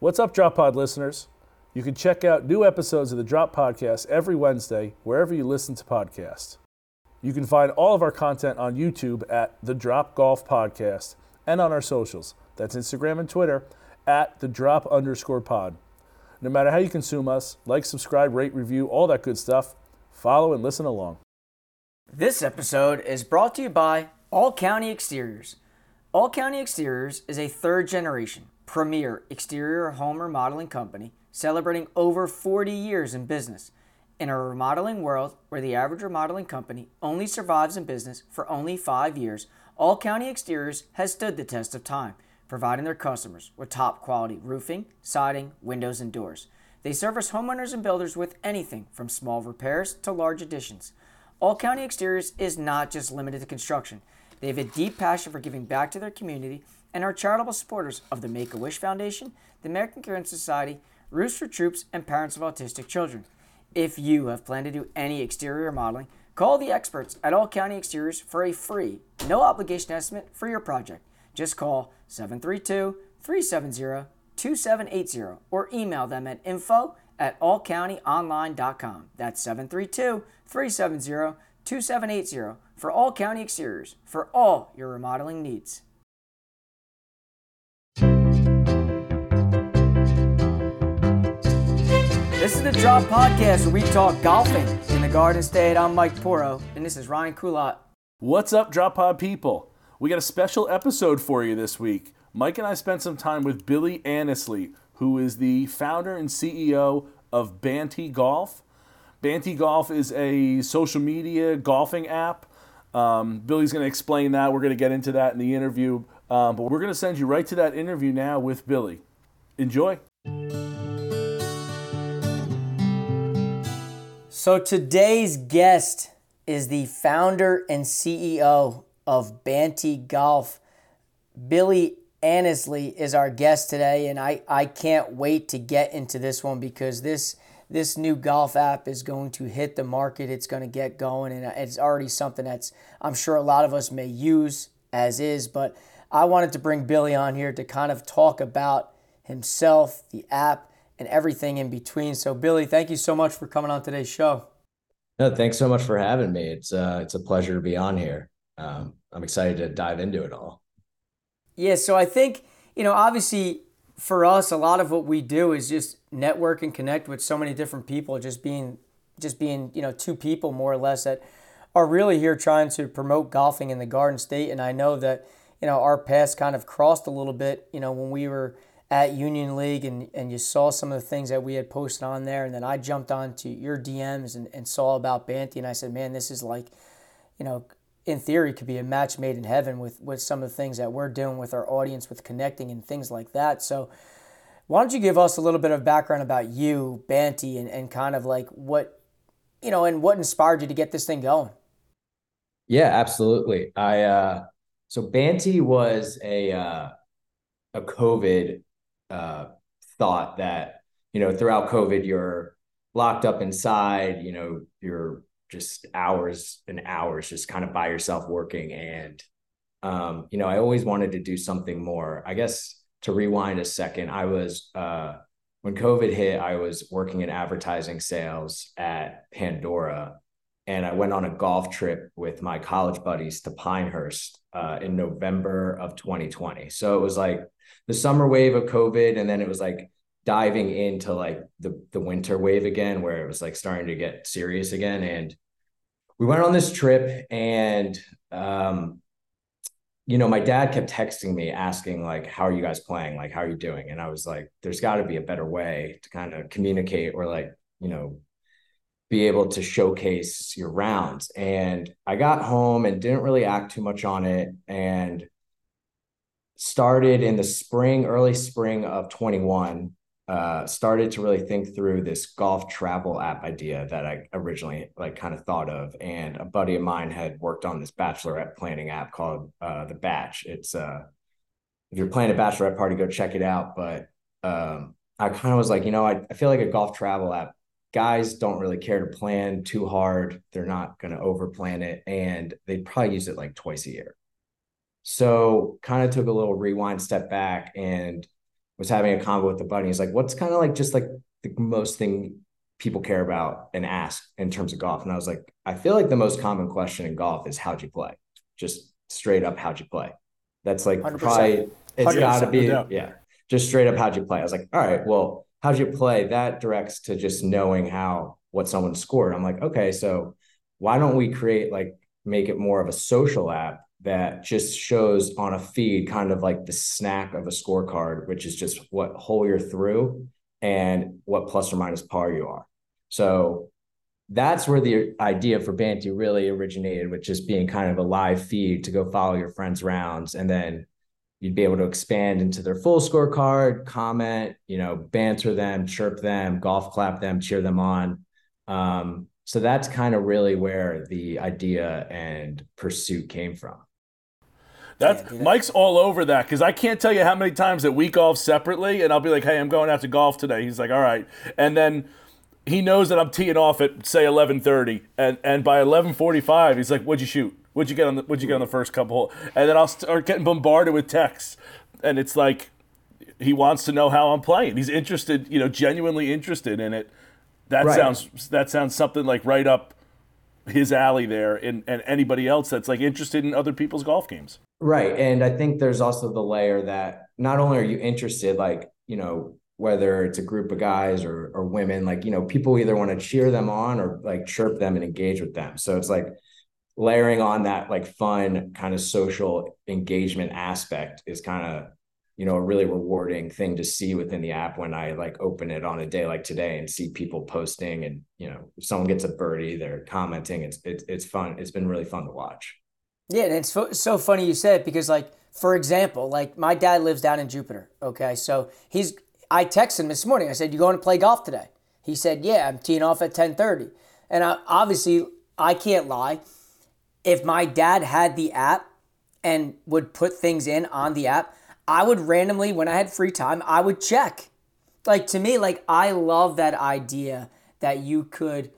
What's up, Drop Pod listeners? You can check out new episodes of the Drop Podcast every Wednesday, wherever you listen to podcasts. You can find all of our content on YouTube at The Drop Golf Podcast and on our socials. That's Instagram and Twitter at @thedrop_pod. No matter how you consume us, like, subscribe, rate, review, all that good stuff. Follow and listen along. This episode is brought to you by All County Exteriors. All County Exteriors is a third-generation, premier exterior home remodeling company celebrating over 40 years in business. In a remodeling world where the average remodeling company only survives in business for only 5 years, All County Exteriors has stood the test of time, providing their customers with top-quality roofing, siding, windows, and doors. They service homeowners and builders with anything from small repairs to large additions. All County Exteriors is not just limited to construction. They have a deep passion for giving back to their community and are charitable supporters of the Make-A-Wish Foundation, the American Cancer Society, Roofs for Troops, and Parents of Autistic Children. If you have planned to do any exterior modeling, call the experts at All County Exteriors for a free, no-obligation estimate for your project. Just call 732-370-2780 or email them at info@allcountyonline.com. That's 732-370-2780 for All County Exteriors for all your remodeling needs. This is the Drop Podcast, where we talk golfing in the Garden State. I'm Mike Porro, and this is Ryan Kulat. What's up, Drop Pod people? We got a special episode for you this week. Mike and I spent some time with Billy Annesley, who is the founder and CEO of Bantee Golf. Bantee Golf is a social media golfing app. Billy's going to explain that. We're going to get into that in the interview. But we're going to send you right to that interview now with Billy. Enjoy. So today's guest is the founder and CEO of Bantee Golf. Billy Annesley is our guest today, and I can't wait to get into this one because this new golf app is going to hit the market. It's going to get going, and it's already something that's I'm sure a lot of us may use as is, but I wanted to bring Billy on here to kind of talk about himself, the app, and everything in between. So Billy, thank you so much for coming on today's show. No, thanks so much for having me. It's a pleasure to be on here. I'm excited to dive into it all. Yeah, so I think, obviously for us, a lot of what we do is just network and connect with so many different people, just being, two people more or less that are really here trying to promote golfing in the Garden State. And I know that, our paths kind of crossed a little bit, when we were at Union League and you saw some of the things that we had posted on there. And then I jumped onto your DMs and saw about Bantee, and I said, man, this is like, in theory, could be a match made in heaven with some of the things that we're doing with our audience, with connecting and things like that. So why don't you give us a little bit of background about you, Bantee, and kind of like what, and what inspired you to get this thing going? Yeah, absolutely. So Bantee was a COVID thought that, throughout COVID, you're locked up inside, you're just hours and hours just kind of by yourself working. And, I always wanted to do something more. I guess to rewind a second, I was, when COVID hit, I was working in advertising sales at Pandora. And I went on a golf trip with my college buddies to Pinehurst in November of 2020. So it was like the summer wave of COVID. And then it was like diving into like the winter wave again, where it was like starting to get serious again. And we went on this trip and, my dad kept texting me asking like, how are you guys playing? Like, how are you doing? And I was like, there's gotta be a better way to kind of communicate or like, be able to showcase your rounds. And I got home and didn't really act too much on it. And started in the spring, early spring of 21, started to really think through this golf travel app idea that I originally like kind of thought of. And a buddy of mine had worked on this bachelorette planning app called the Batch. It's if you're planning a bachelorette party, go check it out. But I kind of was like, I feel like a golf travel app, guys don't really care to plan too hard. They're not going to over plan it. And they'd probably use it like twice a year. So kind of took a little rewind step back and was having a convo with a buddy. He's like, what's kind of like just like the most thing people care about and ask in terms of golf? And I was like, I feel like the most common question in golf is how'd you play? Just straight up, how'd you play? That's like 100%. Probably, it's gotta be, yeah, just straight up, how'd you play? I was like, all right, well, how'd you play? That directs to just knowing what someone scored. I'm like, okay, so why don't we create, make it more of a social app that just shows on a feed kind of like the snack of a scorecard, which is just what hole you're through and what plus or minus par you are. So that's where the idea for Bantee really originated, with just being kind of a live feed to go follow your friends' rounds. And then you'd be able to expand into their full scorecard, comment, banter them, chirp them, golf clap them, cheer them on. So that's kind of really where the idea and pursuit came from. Mike's all over that, because I can't tell you how many times that we golf separately and I'll be like, hey, I'm going out to golf today. He's like, all right. And then he knows that I'm teeing off at, say, 11:30, and by 11:45 he's like, what'd you shoot? What'd you get on the first couple holes? And then I'll start getting bombarded with texts, and it's like he wants to know how I'm playing. He's interested, genuinely interested in it. That sounds something like right up his alley there, and anybody else that's like interested in other people's golf games. Right, and I think there's also the layer that not only are you interested, whether it's a group of guys or women, people either want to cheer them on or chirp them and engage with them. So it's layering on that fun kind of social engagement aspect is kind of a really rewarding thing to see within the app when I open it on a day like today and see people posting, and if someone gets a birdie, they're commenting. It's fun. It's been really fun to watch. Yeah, and it's so funny you said it, because for example, my dad lives down in Jupiter. Okay, so I texted him this morning. I said, you going to play golf today? He said, yeah, I'm teeing off at 10:30. And obviously I can't lie. If my dad had the app and would put things in on the app, I would randomly, when I had free time, I would check. To me, I love that idea that you could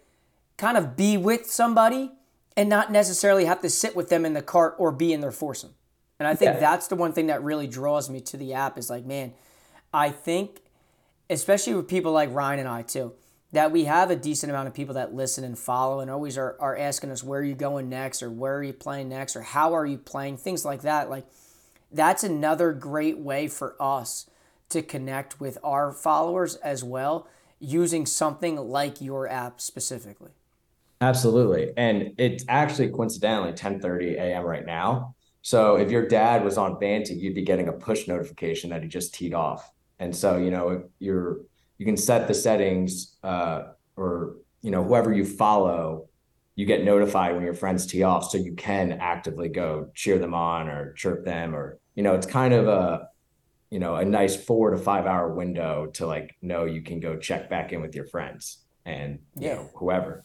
kind of be with somebody and not necessarily have to sit with them in the cart or be in their foursome. And I think that's the one thing that really draws me to the app is man, I think, especially with people like Ryan and I too, that we have a decent amount of people that listen and follow and always are asking us, where are you going next, or where are you playing next, or how are you playing, things like that. That's another great way for us to connect with our followers as well, using something like your app specifically. Absolutely. And it's actually coincidentally 10:30 a.m. right now. So if your dad was on Bantee, you'd be getting a push notification that he just teed off. And so, you can set the settings or whoever you follow, you get notified when your friends tee off, so you can actively go cheer them on or chirp them, or, it's kind of a nice 4 to 5 hour window to know you can go check back in with your friends and, whoever.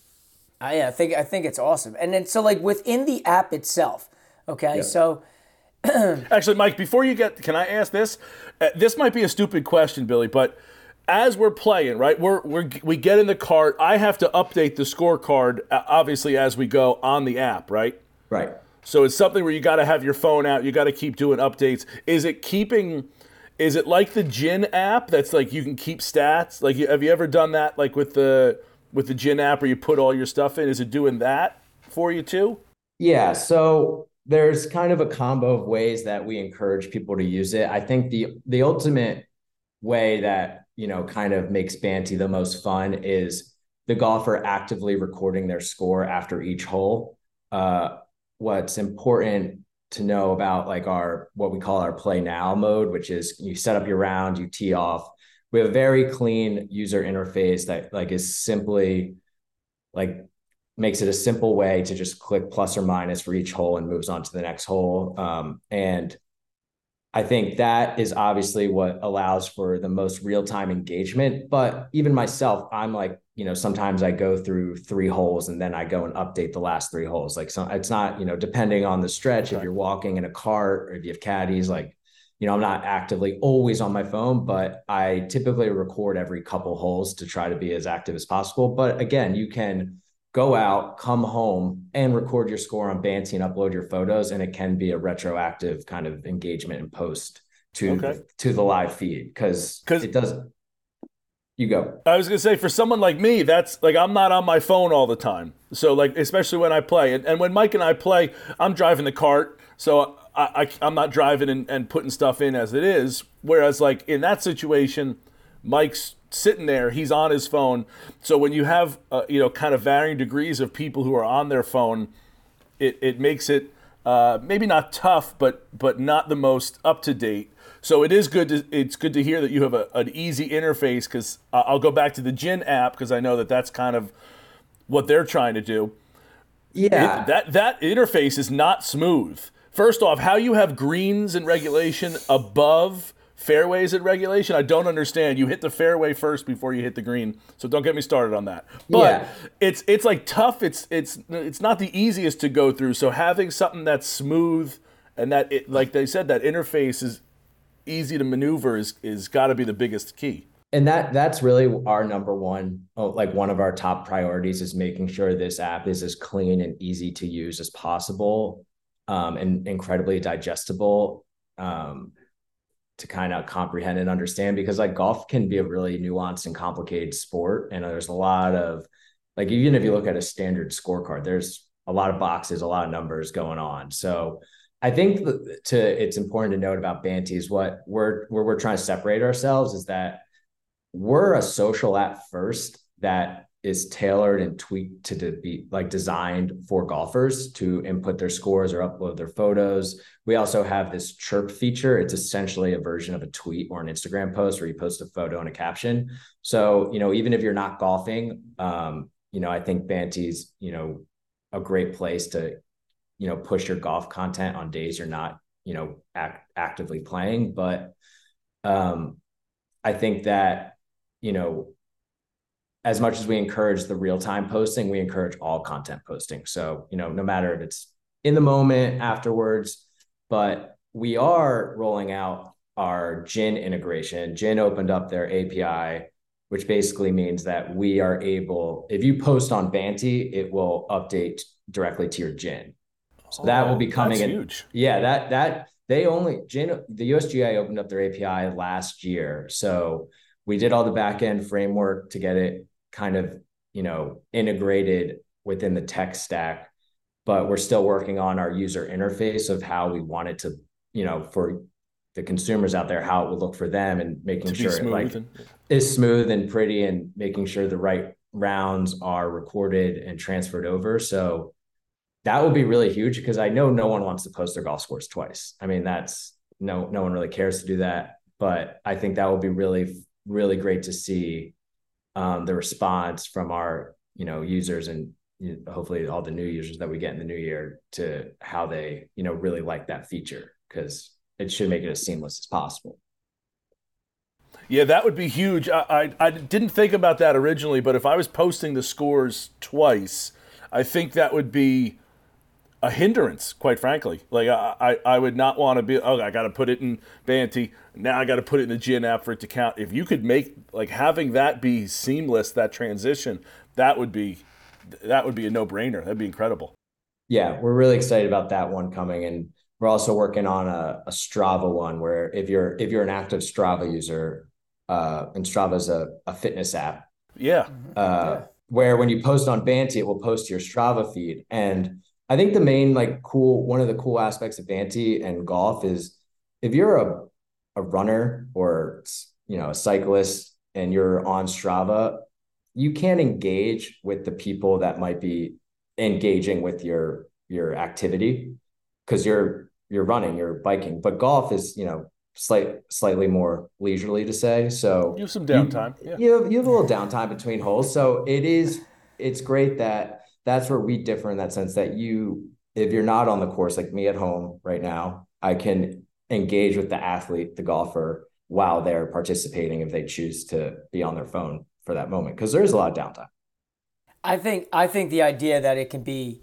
I think it's awesome. And then, so within the app itself. Okay. Yep. So actually, Mike, before you can I ask this? This might be a stupid question, Billy, but as we're playing, right, we get in the cart. I have to update the scorecard, obviously, as we go on the app, right? Right. So it's something where you got to have your phone out. You got to keep doing updates. Is it like the GHIN app that's you can keep stats? Have you ever done that, with the GHIN app where you put all your stuff in? Is it doing that for you too? Yeah, so there's kind of a combo of ways that we encourage people to use it. I think the ultimate way that kind of makes Bantee the most fun is the golfer actively recording their score after each hole. What's important to know about what we call our play now mode, which is you set up your round, you tee off. We have a very clean user interface that is simply makes it a simple way to just click plus or minus for each hole and moves on to the next hole. And I think that is obviously what allows for the most real-time engagement. But even myself, I'm sometimes I go through 3 holes and then I go and update the last 3 holes. It's not, depending on the stretch, if you're walking in a cart or if you have caddies, I'm not actively always on my phone, but I typically record every couple holes to try to be as active as possible. But again, you can go out, come home, and record your score on Bantee and upload your photos, and it can be a retroactive kind of engagement and post to the live feed because it doesn't. You go. I was going to say, for someone like me, that's like, I'm not on my phone all the time. So like, especially when I play, and when Mike and I play, I'm driving the cart. So I'm not driving and putting stuff in as it is. Whereas like in that situation, Mike's sitting there, he's on his phone. So when you have, kind of varying degrees of people who are on their phone, it makes it maybe not tough, but not the most up to date. So it's good to hear that you have an easy interface, because I'll go back to the GHIN app, because I know that's kind of what they're trying to do. Yeah. That interface is not smooth. First off, how you have greens in regulation above fairways in regulation, I don't understand. You hit the fairway first before you hit the green. So don't get me started on that. But it's like tough. It's not the easiest to go through. So having something that's smooth and that, it, like they said, that interface is easy to maneuver is got to be the biggest key. And that's really our number one, one of our top priorities is making sure this app is as clean and easy to use as possible, and incredibly digestible, to kind of comprehend and understand, because like golf can be a really nuanced and complicated sport. And there's a lot of, like, even if you look at a standard scorecard, there's a lot of boxes, a lot of numbers going on. So I think it's important to note about Bantee is what we're trying to separate ourselves is that we're a social app first that is tailored and tweaked to be like designed for golfers to input their scores or upload their photos. We also have this chirp feature. It's essentially a version of a tweet or an Instagram post where you post a photo and a caption. So, even if you're not golfing, I think Bantee's, a great place to, push your golf content on days you're not, actively playing. But I think that, as much as we encourage the real-time posting, we encourage all content posting. So, no matter if it's in the moment, afterwards, but we are rolling out our GHIN integration. GHIN opened up their API, which basically means that we are able, if you post on Bantee, it will update directly to your GHIN. So that will be coming in. Huge. Yeah, the USGA opened up their API last year. So we did all the back end framework to get it kind of, integrated within the tech stack, but we're still working on our user interface of how we want it to, for the consumers out there, how it would look for them, and making sure it is smooth and pretty, and making sure the right rounds are recorded and transferred over. So that would be really huge, because I know no one wants to post their golf scores twice. I mean, no one really cares to do that, but I think that would be really, really great to see the response from our, users, and hopefully all the new users that we get in the new year, to how they, really like that feature, because it should make it as seamless as possible. Yeah, that would be huge. I didn't think about that originally, but if I was posting the scores twice, I think that would be a hindrance, quite frankly. Like I would not want to be, I got to put it in Bantee. Now I got to put it in the GHIN app for it to count. If you could make, like, having that be seamless, that transition, that would be a no-brainer. That'd be incredible. Yeah, we're really excited about that one coming, and we're also working on a Strava one, where if you're an active Strava user, and Strava's a fitness app. Yeah. Where when you post on Bantee, it will post to your Strava feed. And I think the main, one of the cool aspects of Bantee and golf is, if you're a runner or, a cyclist and you're on Strava, you can engage with the people that might be engaging with your activity, because you're running, you're biking. But golf is, slightly more leisurely, to say. So you have some downtime. You have a little downtime between holes. So it's great that that's where we differ, in that sense that if you're not on the course, like me at home right now, I can engage with the athlete, the golfer, while they're participating, if they choose to be on their phone for that moment, because there's a lot of downtime. I think the idea that it can be,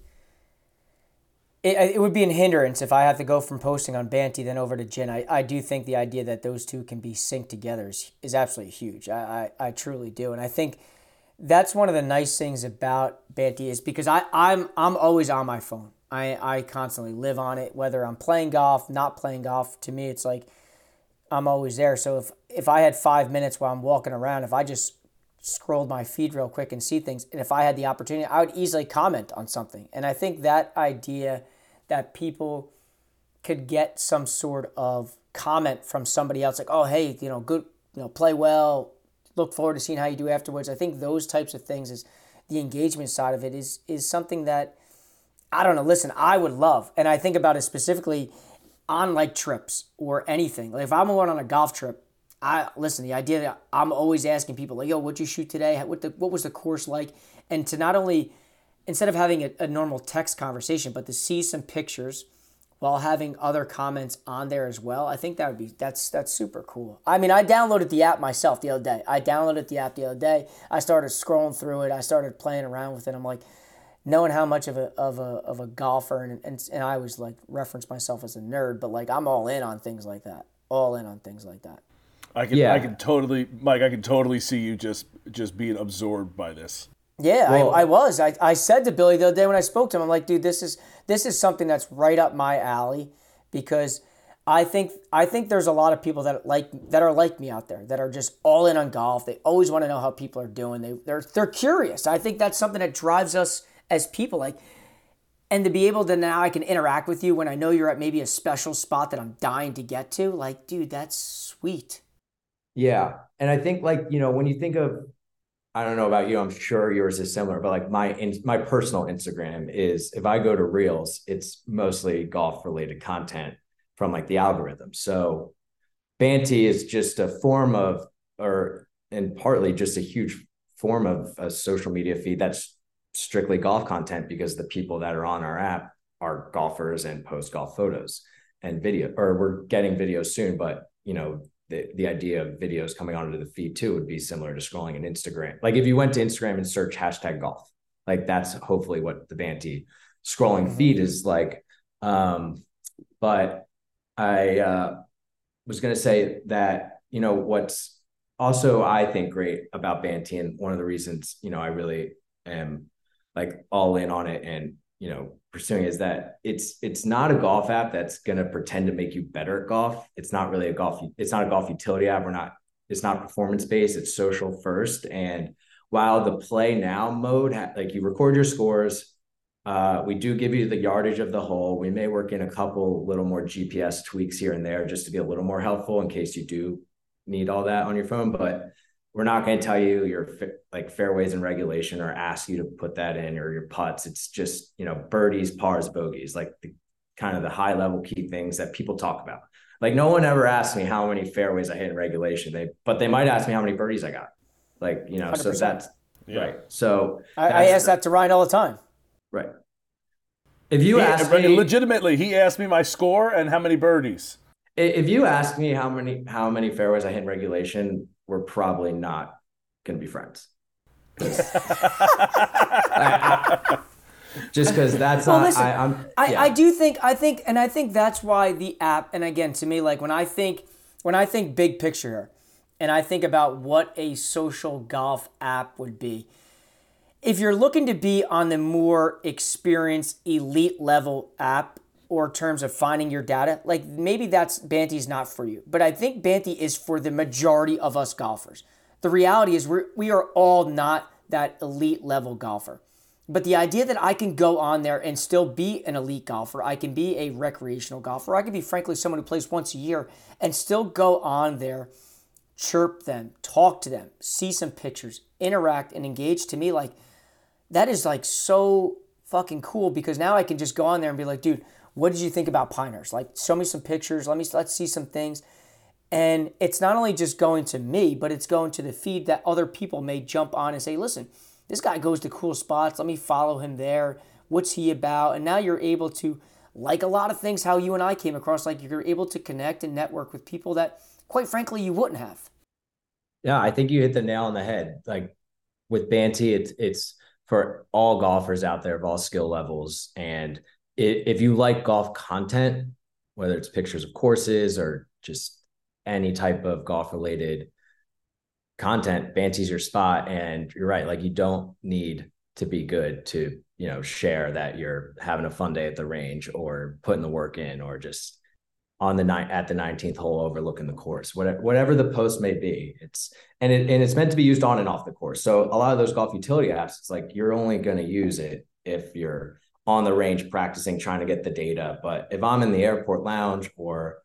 it would be a hindrance if I have to go from posting on Bantee then over to GHIN. I do think the idea that those two can be synced together is absolutely huge. I truly do. And I think that's one of the nice things about Bantee, is because I'm always on my phone. I constantly live on it, whether I'm playing golf, not playing golf. To me, it's like I'm always there. So if I had 5 minutes while I'm walking around, if I just scrolled my feed real quick and see things, and if I had the opportunity, I would easily comment on something. And I think that idea that people could get some sort of comment from somebody else, like, oh, hey, you know, good, you know, play well, look forward to seeing how you do afterwards. I think those types of things, is the engagement side of it, is something that, I don't know, listen, I would love. And I think about it specifically on like trips or anything. Like if I'm going on a golf trip, the idea that I'm always asking people, like, yo, what'd you shoot today? What was the course like? And to not only, instead of having a normal text conversation, but to see some pictures while having other comments on there as well, I think that would be, that's super cool. I mean, I downloaded the app myself the other day. I started scrolling through it. I started playing around with it. I'm like, knowing how much of a golfer, and I always like reference myself as a nerd, but like I'm all in on things like that. I can totally see you just being absorbed by this. Yeah, I was. I said to Billy the other day when I spoke to him, I'm like, dude, this is something that's right up my alley, because I think there's a lot of people that are like me out there that are just all in on golf. They always want to know how people are doing. They're curious. I think that's something that drives us as people, like, and to be able to, now I can interact with you when I know you're at maybe a special spot that I'm dying to get to. Like, dude, that's sweet. Yeah. And I think, like, you know, when you think of, I don't know about you, I'm sure yours is similar, but like my personal Instagram is, if I go to Reels, it's mostly golf related content from like the algorithm. So Bantee is just a form of, and partly just a huge form of a social media feed that's strictly golf content, because the people that are on our app are golfers and post golf photos and video, or we're getting videos soon, but you know, the idea of videos coming onto the feed too would be similar to scrolling an Instagram. Like if you went to Instagram and search #golf, like that's hopefully what the Bantee scrolling feed is like. But I was going to say that, you know, what's also, I think, great about Bantee, and one of the reasons, you know, I really am like all in on it and, you know, pursuing, is that it's not a golf app that's going to pretend to make you better at golf. It's not really it's not a golf utility app. It's not performance based, it's social first. And while the play now mode, like you record your scores, we do give you the yardage of the hole. We may work in a couple little more GPS tweaks here and there just to be a little more helpful in case you do need all that on your phone, but we're not going to tell you your like fairways and regulation, or ask you to put that in, or your putts. It's just, you know, birdies, pars, bogeys, like the kind of the high level key things that people talk about. Like no one ever asked me how many fairways I hit in regulation, but they might ask me how many birdies I got. Like, you know, 100%. So that's right. So I ask that to Ryan all the time. Right. If you ask me, legitimately, he asked me my score and how many birdies. If you ask me how many fairways I hit in regulation, we're probably not going to be friends. Just because that's well, not. Listen, I do think. I think that's why the app. And again, to me, like when I think big picture, and I think about what a social golf app would be. If you're looking to be on the more experienced elite level app, or in terms of finding your data, like maybe that's Bantee's not for you. But I think Bantee is for the majority of us golfers. The reality is we are all not that elite level golfer. But the idea that I can go on there and still be an elite golfer, I can be a recreational golfer, I can be, frankly, someone who plays once a year and still go on there, chirp them, talk to them, see some pictures, interact and engage, to me, like that is like so fucking cool, because now I can just go on there and be like, dude, what did you think about Pinehurst? Like, show me some pictures. Let's see some things. And it's not only just going to me, but it's going to the feed that other people may jump on and say, listen, this guy goes to cool spots. Let me follow him there. What's he about? And now you're able to, like a lot of things, how you and I came across, like you're able to connect and network with people that, quite frankly, you wouldn't have. Yeah, I think you hit the nail on the head. Like with Bantee, it's for all golfers out there of all skill levels. And if you like golf content, whether it's pictures of courses or just any type of golf related content, Bantee's your spot. And you're right. Like you don't need to be good to, you know, share that you're having a fun day at the range or putting the work in or just on the night at the 19th hole overlooking the course, whatever the post may be. It's meant to be used on and off the course. So a lot of those golf utility apps, it's like, you're only going to use it if you're on the range practicing, trying to get the data. But if I'm in the airport lounge or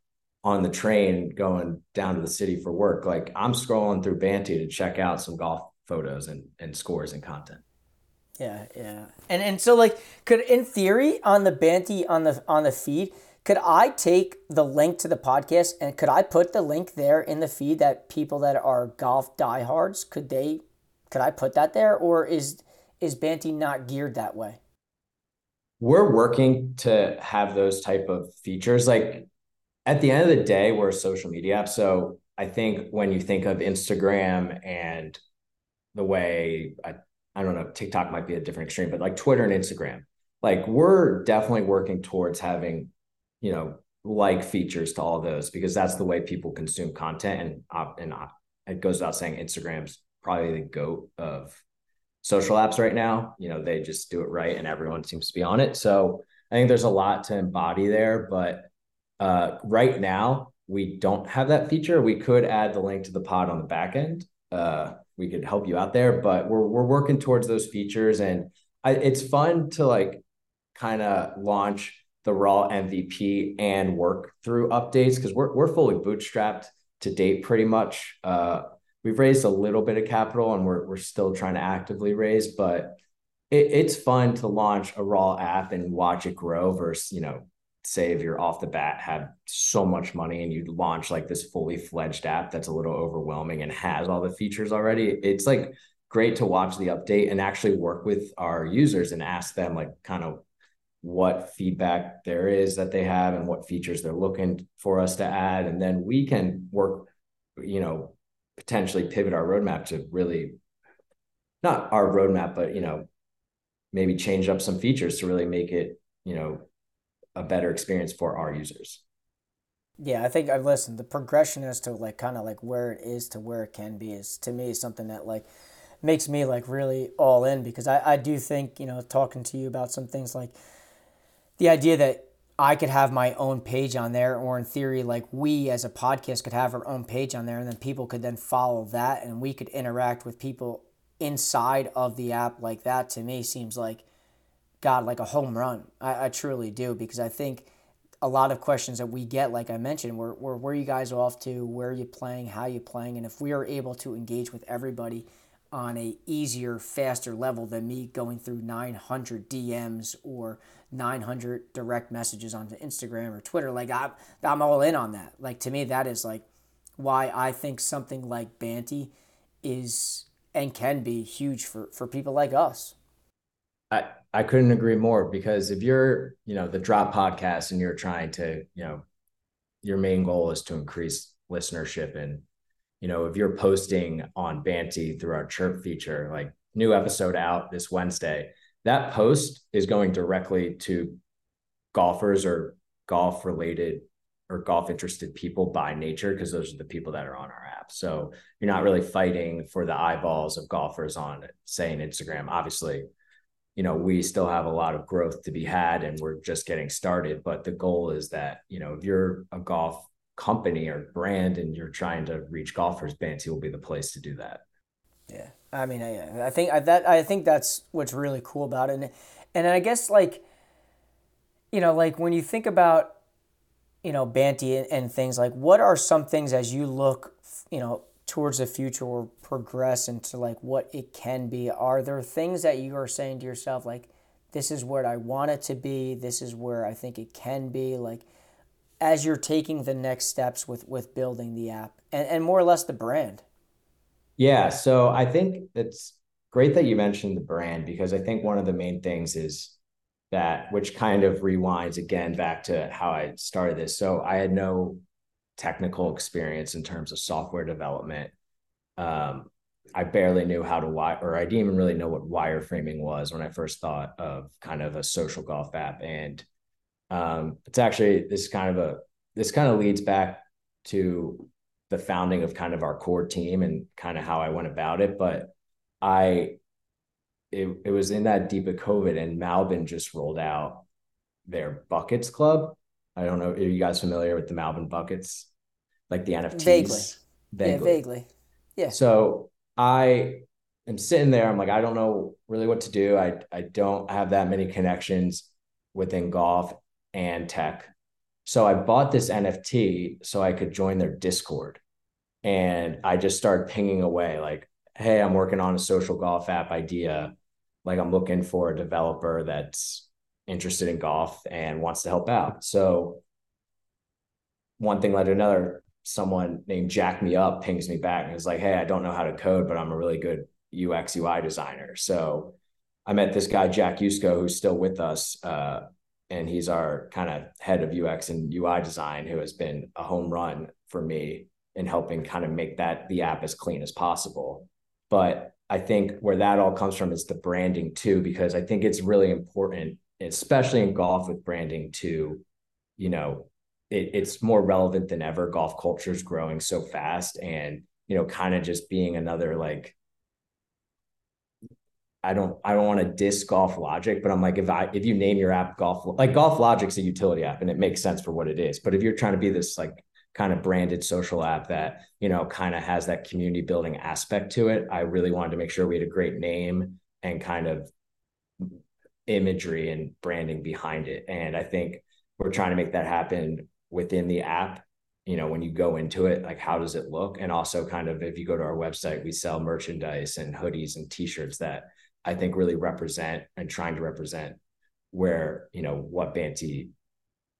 on the train going down to the city for work, like, I'm scrolling through Bantee to check out some golf photos and scores and content. Yeah. And so, like, could, in theory, on the Bantee, on the feed, could I take the link to the podcast and could I put the link there in the feed that people that are golf diehards, could I put that there, or is Bantee not geared that way? We're working to have those type of features. Like, at the end of the day, we're a social media app. So I think when you think of Instagram and the way, I don't know, TikTok might be a different extreme, but like Twitter and Instagram, like, we're definitely working towards having, you know, like features to all those, because that's the way people consume content. And it goes without saying, Instagram's probably the GOAT of social apps right now. You know, they just do it right and everyone seems to be on it. So I think there's a lot to embody there, but right now we don't have that feature. We could add the link to the pod on the back end. We could help you out there, but we're working towards those features. And it's fun to, like, kind of launch the raw MVP and work through updates, because we're fully bootstrapped to date pretty much. We've raised a little bit of capital and we're still trying to actively raise, but it's fun to launch a raw app and watch it grow versus, you know, say if you're off the bat, have so much money and you launch like this fully fledged app that's a little overwhelming and has all the features already. It's like great to watch the update and actually work with our users and ask them, like, kind of what feedback there is that they have and what features they're looking for us to add. And then we can work, you know, potentially pivot our roadmap to really, not our roadmap, but, you know, maybe change up some features to really make it, you know, a better experience for our users. Yeah, I think I've listened. The progression as to, like, kind of like where it is to where it can be is, to me, something that, like, makes me, like, really all in, because I do think, you know, talking to you about some things, like, the idea that I could have my own page on there, or in theory, like, we as a podcast could have our own page on there, and then people could then follow that and we could interact with people inside of the app. Like, that to me seems like, God, like a home run. I truly do, because I think a lot of questions that we get, like I mentioned, were where are you guys off to, where are you playing, how are you playing, and if we are able to engage with everybody on a easier, faster level than me going through 900 DMs or 900 direct messages on Instagram or Twitter, like, I'm all in on that. Like, to me, that is, like, why I think something like Bantee is and can be huge for people like us. I couldn't agree more, because if you're, you know, the Drop Podcast and you're trying to, you know, your main goal is to increase listenership, and, you know, if you're posting on Bantee through our chirp feature, like, new episode out this Wednesday, that post is going directly to golfers or golf related or golf interested people by nature, because those are the people that are on our app. So you're not really fighting for the eyeballs of golfers on, say, an Instagram. Obviously, you know, we still have a lot of growth to be had and we're just getting started. But the goal is that, you know, if you're a golf company or brand and you're trying to reach golfers, Bantee will be the place to do that. Yeah. I mean, I think that's what's really cool about it. And I guess, like, you know, like, when you think about, you know, Bantee and things, like, what are some things as you look, you know, towards the future or progress into, like, what it can be? Are there things that you are saying to yourself, like, this is what I want it to be, this is where I think it can be, like, as you're taking the next steps with building the app and more or less the brand? Yeah, so I think it's great that you mentioned the brand, because I think one of the main things is that, which kind of rewinds again back to how I started this. So I had no technical experience in terms of software development. I barely knew how to wire, or I didn't even really know what wireframing was when I first thought of kind of a social golf app. And it's actually, this kind of leads back to the founding of kind of our core team and kind of how I went about it. But it was in that deep of COVID, and Malvin just rolled out their buckets club. I don't know. Are you guys familiar with the Malvin buckets? Like the NFTs? Vaguely. Yeah, vaguely. Yeah. So I am sitting there. I'm like, I don't know really what to do. I don't have that many connections within golf and tech. So I bought this NFT so I could join their Discord. And I just started pinging away like, hey, I'm working on a social golf app idea. Like I'm looking for a developer that's interested in golf and wants to help out. So one thing led to another. Someone named Jack Me Up pings me back and is like, hey, I don't know how to code, but I'm a really good UX UI designer. So I met this guy, Jack Yusko, who's still with us. And he's our kind of head of UX and UI design, who has been a home run for me in helping kind of make that the app as clean as possible. But I think where that all comes from is the branding too, because I think it's really important, especially in golf with branding to, you know, it's more relevant than ever. Golf culture is growing so fast and, you know, kind of just being another, like, I don't want to diss Golf Logic, but I'm like, if you name your app Golf Logic's a utility app and it makes sense for what it is. But if you're trying to be this like kind of branded social app that, you know, kind of has that community building aspect to it, I really wanted to make sure we had a great name and kind of imagery and branding behind it. And I think we're trying to make that happen within the app. You know, when you go into it, like, how does it look? And also kind of, if you go to our website, we sell merchandise and hoodies and t-shirts that I think really represent and trying to represent where, you know, what Bantee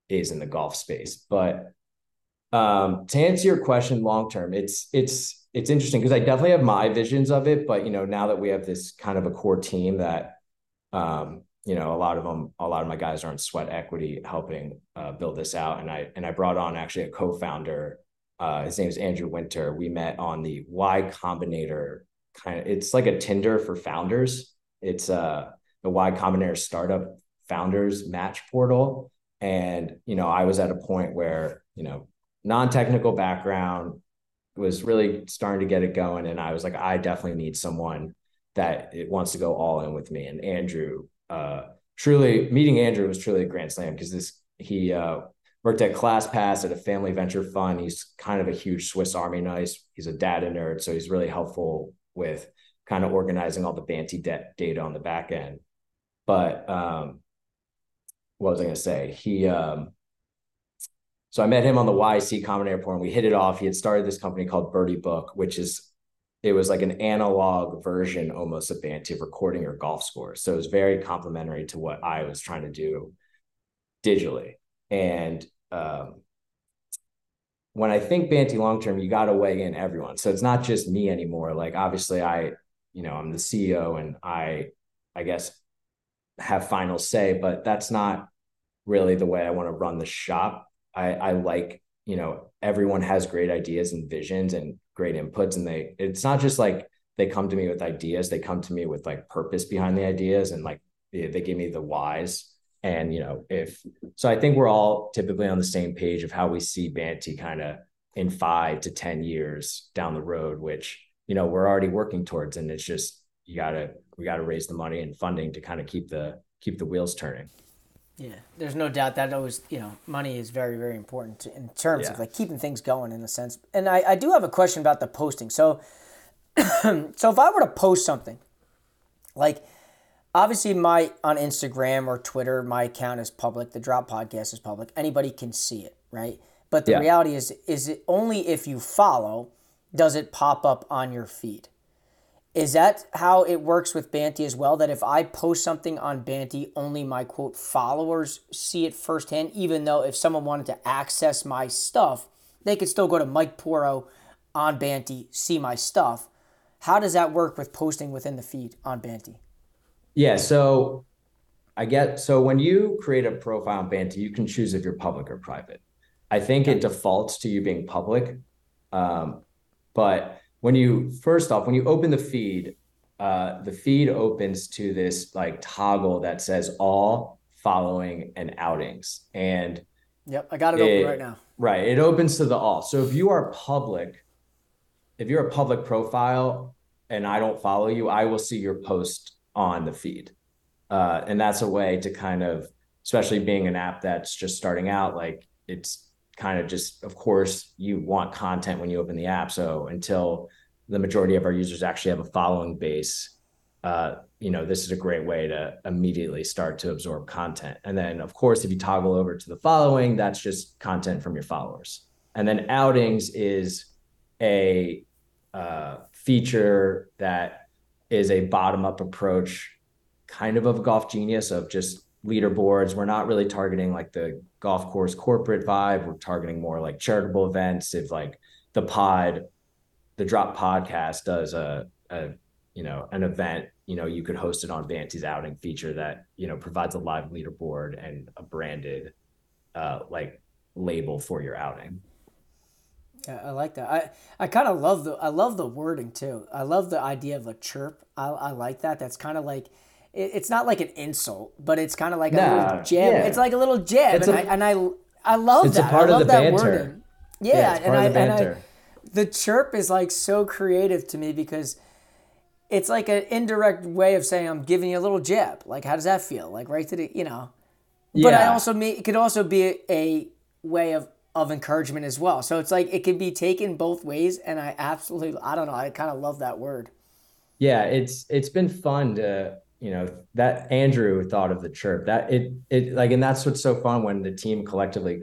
is in the golf space. But to answer your question long-term, it's interesting because I definitely have my visions of it, but, you know, now that we have this kind of a core team that, you know, a lot of my guys are in sweat equity helping build this out. And I brought on actually a co-founder, his name is Andrew Winter. We met on the Y Combinator kind of, it's like a Tinder for founders. It's the Y Combinator startup founders match portal. And, you know, I was at a point where, you know, non-technical background was really starting to get it going. And I was like, I definitely need someone that it wants to go all in with me. And Andrew, truly meeting Andrew was truly a grand slam because he worked at ClassPass at a family venture fund. He's kind of a huge Swiss Army knife. He's a data nerd. So he's really helpful with kind of organizing all the Bantee data on the back end. But what was I going to say? So I met him on the YC Combinator portal and we hit it off. He had started this company called Birdie Book, it was like an analog version almost of Bantee of recording your golf scores. So it was very complementary to what I was trying to do digitally. And when I think Bantee long-term, you got to weigh in everyone. So it's not just me anymore. Like, obviously I'm the CEO and I guess have final say, but that's not really the way I want to run the shop. I like, you know, everyone has great ideas and visions and great inputs. And it's not just like they come to me with ideas, they come to me with like purpose behind the ideas and like they give me the whys. And, you know, so I think we're all typically on the same page of how we see Bantee kind of in 5 to 10 years down the road, which, you know, we're already working towards. And it's just, we gotta raise the money and funding to kind of keep the wheels turning. Yeah, there's no doubt that always, you know, money is very, very important in terms of like keeping things going in a sense. And I do have a question about the posting. So, so if I were to post something, like obviously on Instagram or Twitter, my account is public. The Drop Podcast is public. Anybody can see it, right? But the reality is it only if you follow does it pop up on your feed. Is that how it works with Bantee as well? That if I post something on Bantee, only my, quote, followers see it firsthand, even though if someone wanted to access my stuff, they could still go to Mike Porro on Bantee, see my stuff. How does that work with posting within the feed on Bantee? Yeah, so when you create a profile on Bantee, you can choose if you're public or private. I think it defaults to you being public, but... When you open the feed opens to this like toggle that says all, following, and outings. And yep, I got it open right now. Right. It opens to the all. So if you're a public profile and I don't follow you, I will see your post on the feed. And that's a way to kind of especially being an app that's just starting out, like it's kind of just, of course, you want content when you open the app. So until the majority of our users actually have a following base, this is a great way to immediately start to absorb content. And then, of course, if you toggle over to the following, that's just content from your followers. And then outings is a feature that is a bottom-up approach, kind of a Golf Genius, of just leaderboards. We're not really targeting like the golf course corporate vibe. We're targeting more like charitable events. If like the DROP Podcast does an event, you could host it on Bantee's outing feature that, provides a live leaderboard and a branded label for your outing. Yeah, I like that. I kind of love I love the wording too. I love the idea of a chirp. I like that. That's kind of like, it's not like an insult, but it's kind of like a little jab. Yeah. It's like a little jab, and I love that. It's a part of the banter. Yeah, it's part of the banter. The chirp is like so creative to me because it's like an indirect way of saying I'm giving you a little jab. Like, how does that feel? Like right to the, But yeah. It could also be a way of encouragement as well. So it's like it can be taken both ways, and I kind of love that word. Yeah, it's been fun to, that Andrew thought of the chirp. That it like, and that's what's so fun when the team collectively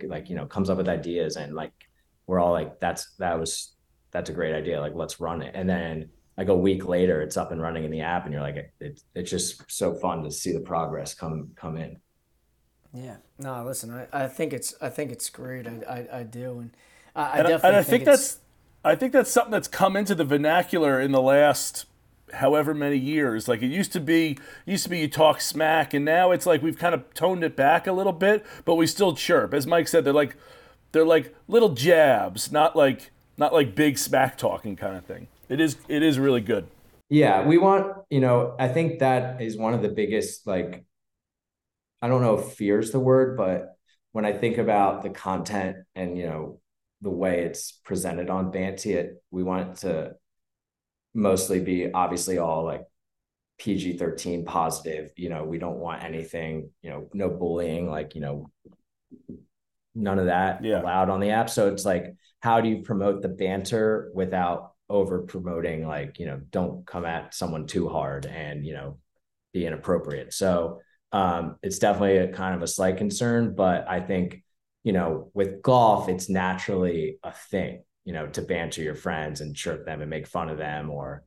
comes up with ideas and like we're all like that's a great idea, like let's run it. And then like a week later it's up and running in the app and you're like it's just so fun to see the progress come in. Yeah. No, listen, I think it's great. I do. And I think that's something that's come into the vernacular in the last however many years. Like it used to be you talk smack, and now it's like we've kind of toned it back a little bit, but we still chirp. As Mike said, they're like little jabs, not like big smack talking kind of thing. It is really good. Yeah, we want, I think that is one of the biggest, like, I don't know if fear is the word, but when I think about the content and, the way it's presented on Bantee, we want it to mostly be obviously all like PG-13 positive. We don't want anything, no bullying, like, none of that allowed on the app. So it's like, how do you promote the banter without over promoting, like, don't come at someone too hard and, be inappropriate. So it's definitely a kind of a slight concern, but I think, with golf, it's naturally a thing, to banter your friends and chirp them and make fun of them or,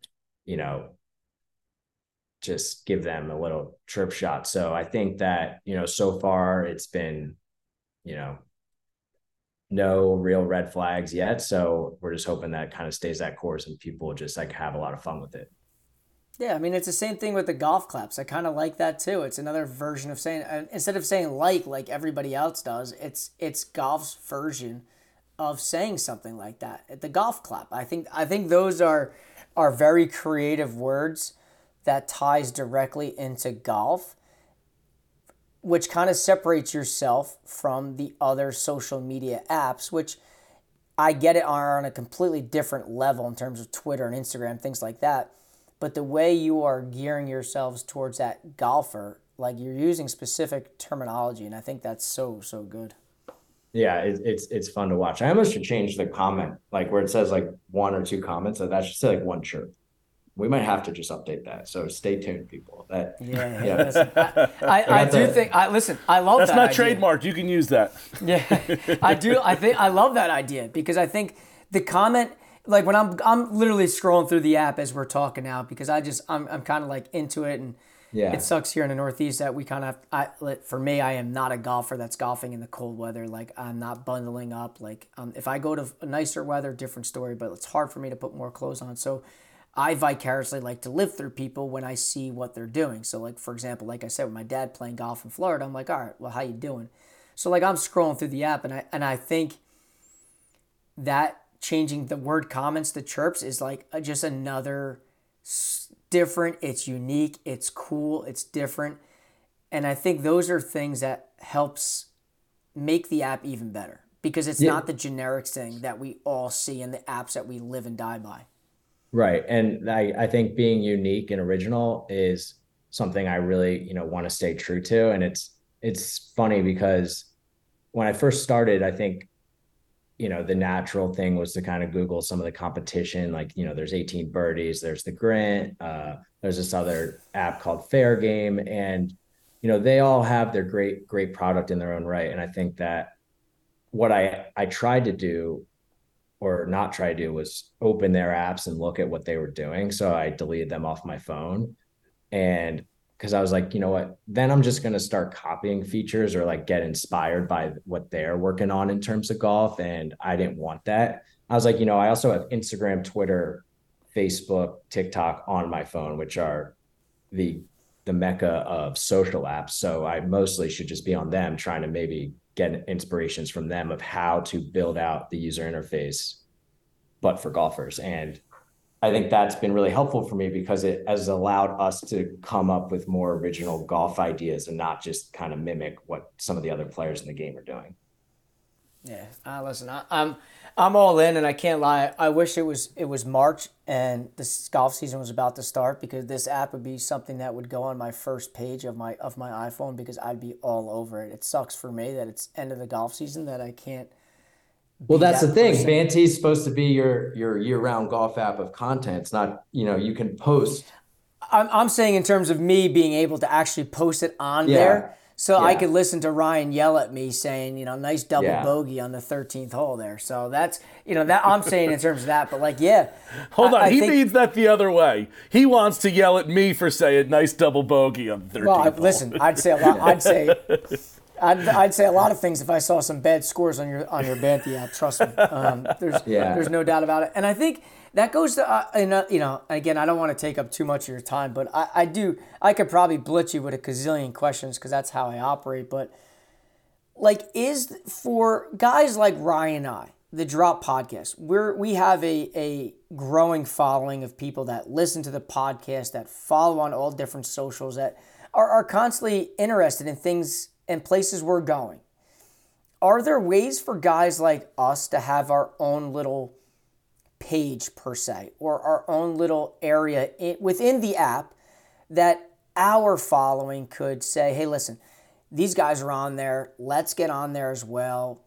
just give them a little chirp shot. So I think that, so far it's been, no real red flags yet. So we're just hoping that kind of stays that course and people just like have a lot of fun with it. Yeah, I mean, it's the same thing with the golf claps. I kind of like that too. It's another version of saying, instead of saying like everybody else does, it's golf's version of saying something like that. The golf clap. I think those are very creative words that ties directly into golf, which kind of separates yourself from the other social media apps, which I get it are on a completely different level in terms of Twitter and Instagram, things like that. But the way you are gearing yourselves towards that golfer, like you're using specific terminology, and I think that's so, so good. Yeah, it's fun to watch. I almost should change the comment, like where it says like one or two comments, that should say like one chirp. We might have to just update that. So stay tuned, people. Listen, I love that. That's not trademarked. You can use that. Yeah, I do. I love that idea because I think the comment. Like when I'm literally scrolling through the app as we're talking now because I'm kind of like into it, and it sucks here in the Northeast that we kind of I am not a golfer that's golfing in the cold weather. Like I'm not bundling up. Like if I go to nicer weather, different story, but it's hard for me to put more clothes on. So I vicariously like to live through people when I see what they're doing. So like, for example, like I said, with my dad playing golf in Florida, I'm like, all right, well, how you doing? So like I'm scrolling through the app and I think that changing the word comments to chirps is like just another different, it's unique, it's cool, it's different. And I think those are things that helps make the app even better because it's not the generic thing that we all see in the apps that we live and die by. Right. And I think being unique and original is something I really, want to stay true to. And it's it's funny because when I first started, I think, you know, the natural thing was to kind of Google some of the competition. Like, you know, there's 18 Birdies, there's the Grint, there's this other app called Fair Game. And, you know, they all have their great, great product in their own right. And I think that what I tried to do or not try to do was open their apps and look at what they were doing. So I deleted them off my phone. And because I was like, you know what, then I'm just going to start copying features or like get inspired by what they're working on in terms of golf. And I didn't want that. I was like, you know, I also have Instagram, Twitter, Facebook, TikTok on my phone, which are the mecca of social apps. So I mostly should just be on them trying to maybe get inspirations from them of how to build out the user interface, but for golfers. And I think that's been really helpful for me because it has allowed us to come up with more original golf ideas and not just kind of mimic what some of the other players in the game are doing. Yeah. Listen, I'm all in, and I can't lie. I wish it was March and this golf season was about to start, because this app would be something that would go on my first page of my iPhone, because I'd be all over it. It sucks for me that it's end of the golf season that I can't. Well, that's the thing. Bantee's supposed to be your year-round golf app of content. It's not, you know, you can post. I'm saying in terms of me being able to actually post it on there. So I could listen to Ryan yell at me saying, you know, nice double bogey on the 13th hole there. So that's, you know, that I'm saying in terms of that. But like, hold on. He means that the other way. He wants to yell at me for saying nice double bogey on the 13th hole. Well, listen, I'd say a lot. I'd say a lot of things if I saw some bad scores on your Bantee app. Trust me, there's no doubt about it. And I think that goes to you know, again, I don't want to take up too much of your time, but I could probably blitz you with a gazillion questions because that's how I operate. But like, is for guys like Ryan and I, the Drop Podcast, we have a growing following of people that listen to the podcast, that follow on all different socials, that are constantly interested in things and places we're going. Are there ways for guys like us to have our own little page per se, or our own little area within the app that our following could say, hey, listen, these guys are on there, let's get on there as well,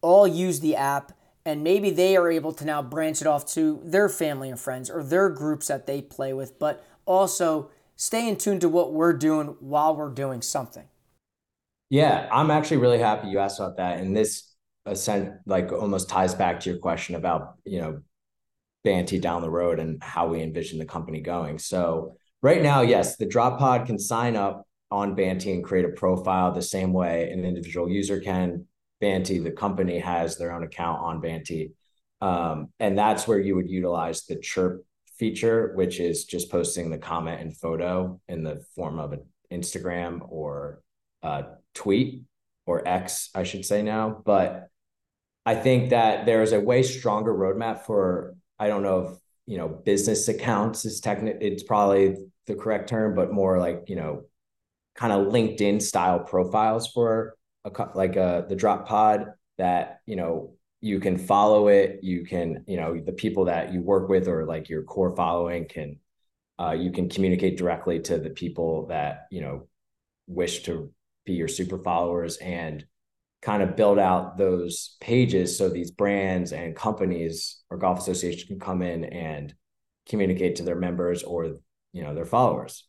all use the app, and maybe they are able to now branch it off to their family and friends or their groups that they play with, but also stay in tune to what we're doing while we're doing something? Yeah, I'm actually really happy you asked about that. And this like almost ties back to your question about, you know, Bantee down the road and how we envision the company going. So right now, yes, the Drop Pod can sign up on Bantee and create a profile the same way an individual user can. Bantee, the company, has their own account on Bantee. And that's where you would utilize the chirp feature, which is just posting the comment and photo in the form of an Instagram or tweet, or X, I should say now. But I think that there is a way stronger roadmap for, I don't know if, you know, business accounts is it's probably the correct term, but more like, you know, kind of LinkedIn style profiles for the Drop Pod that, you know, you can follow it. You can, you know, the people that you work with or like your core following can, you can communicate directly to the people that, you know, wish to be your super followers, and kind of build out those pages so these brands and companies or golf associations can come in and communicate to their members or, you know, their followers.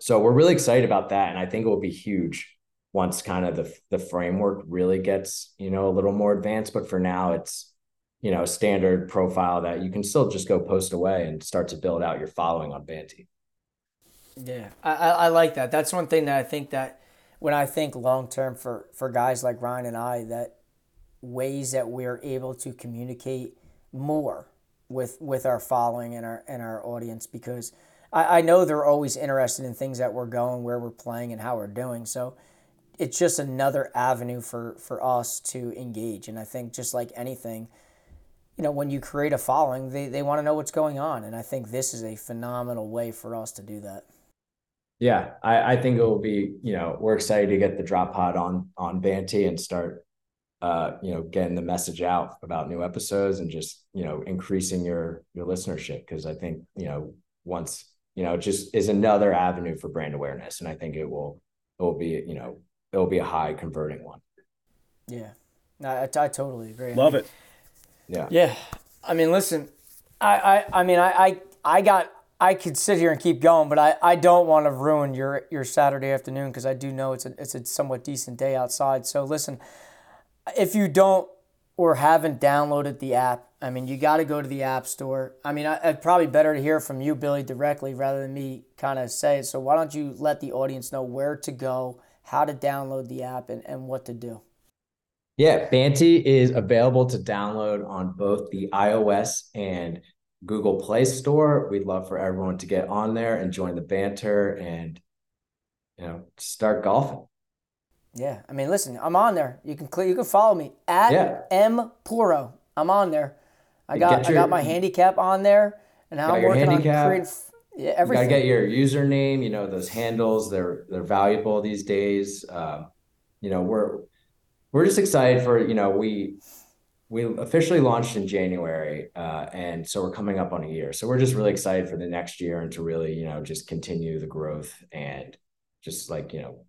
So we're really excited about that. And I think it will be huge once kind of the framework really gets, you know, a little more advanced. But for now, it's, you know, a standard profile that you can still just go post away and start to build out your following on Bantee. Yeah, I like that. That's one thing that I think that when I think long-term for guys like Ryan and I, that ways that we're able to communicate more with our following and our audience, because I know they're always interested in things that we're going, where we're playing, and how we're doing. So it's just another avenue for us to engage. And I think just like anything, you know, when you create a following, they want to know what's going on. And I think this is a phenomenal way for us to do that. Yeah, I think it will be, you know, we're excited to get the Drop Pod on Bantee and start, you know, getting the message out about new episodes and just, you know, increasing your listenership. Because I think, you know, once, you know, it just is another avenue for brand awareness. And I think it will it'll be, you know, it'll be a high converting one. Yeah, I totally agree. Love it. Yeah. Yeah. I mean, listen, I could sit here and keep going, but I don't want to ruin your Saturday afternoon, because I do know it's a somewhat decent day outside. So listen, if you don't or haven't downloaded the app, I mean, you got to go to the app store. I mean, I'd probably better to hear from you, Billy, directly rather than me kind of say it. So why don't you let the audience know where to go, how to download the app, and what to do? Yeah, Bantee is available to download on both the iOS and Google Play Store. We'd love for everyone to get on there and join the banter and, you know, start golfing. Yeah, I mean, listen, I'm on there. You can follow me at M Puro. I'm on there. I got my handicap on there, and how I'm working on creating everything. You gotta get your username. You know, those handles, they're valuable these days. You know, We're just excited for, you know, we officially launched in January, and so we're coming up on a year. So we're just really excited for the next year and to really, you know, just continue the growth and just, like, you know,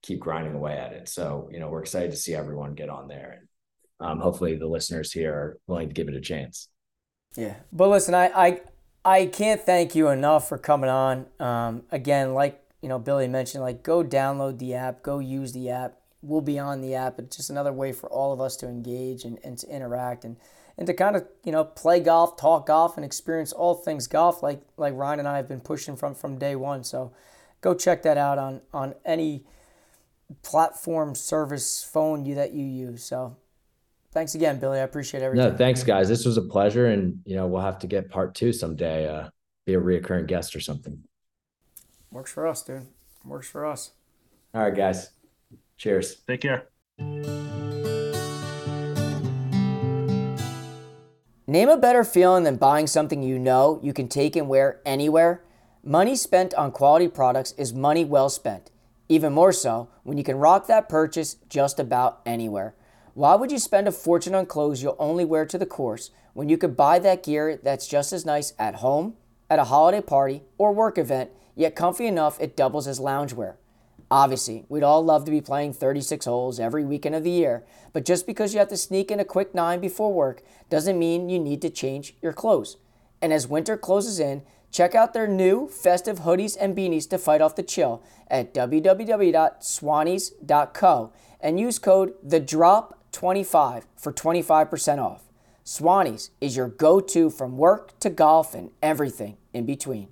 keep grinding away at it. So, you know, we're excited to see everyone get on there, and hopefully the listeners here are willing to give it a chance. Yeah, but listen, I can't thank you enough for coming on. Again, like, you know, Billy mentioned, like, go download the app, go use the app. We'll be on the app. It's just another way for all of us to engage and to interact and to kind of, you know, play golf, talk golf, and experience all things golf like Ryan and I have been pushing from day one. So go check that out on any platform, service, phone that you use. So thanks again, Billy. I appreciate everything. No, thanks, guys. This was a pleasure. And, you know, we'll have to get part two someday, be a reoccurring guest or something. Works for us, dude. Works for us. All right, guys. Cheers. Take care. Name a better feeling than buying something you know you can take and wear anywhere. Money spent on quality products is money well spent. Even more so when you can rock that purchase just about anywhere. Why would you spend a fortune on clothes you'll only wear to the course when you could buy that gear that's just as nice at home, at a holiday party, or work event, yet comfy enough it doubles as loungewear? Obviously, we'd all love to be playing 36 holes every weekend of the year, but just because you have to sneak in a quick 9 before work doesn't mean you need to change your clothes. And as winter closes in, check out their new festive hoodies and beanies to fight off the chill at www.swannies.co and use code THEDROP25 for 25% off. Swannies is your go-to from work to golf and everything in between.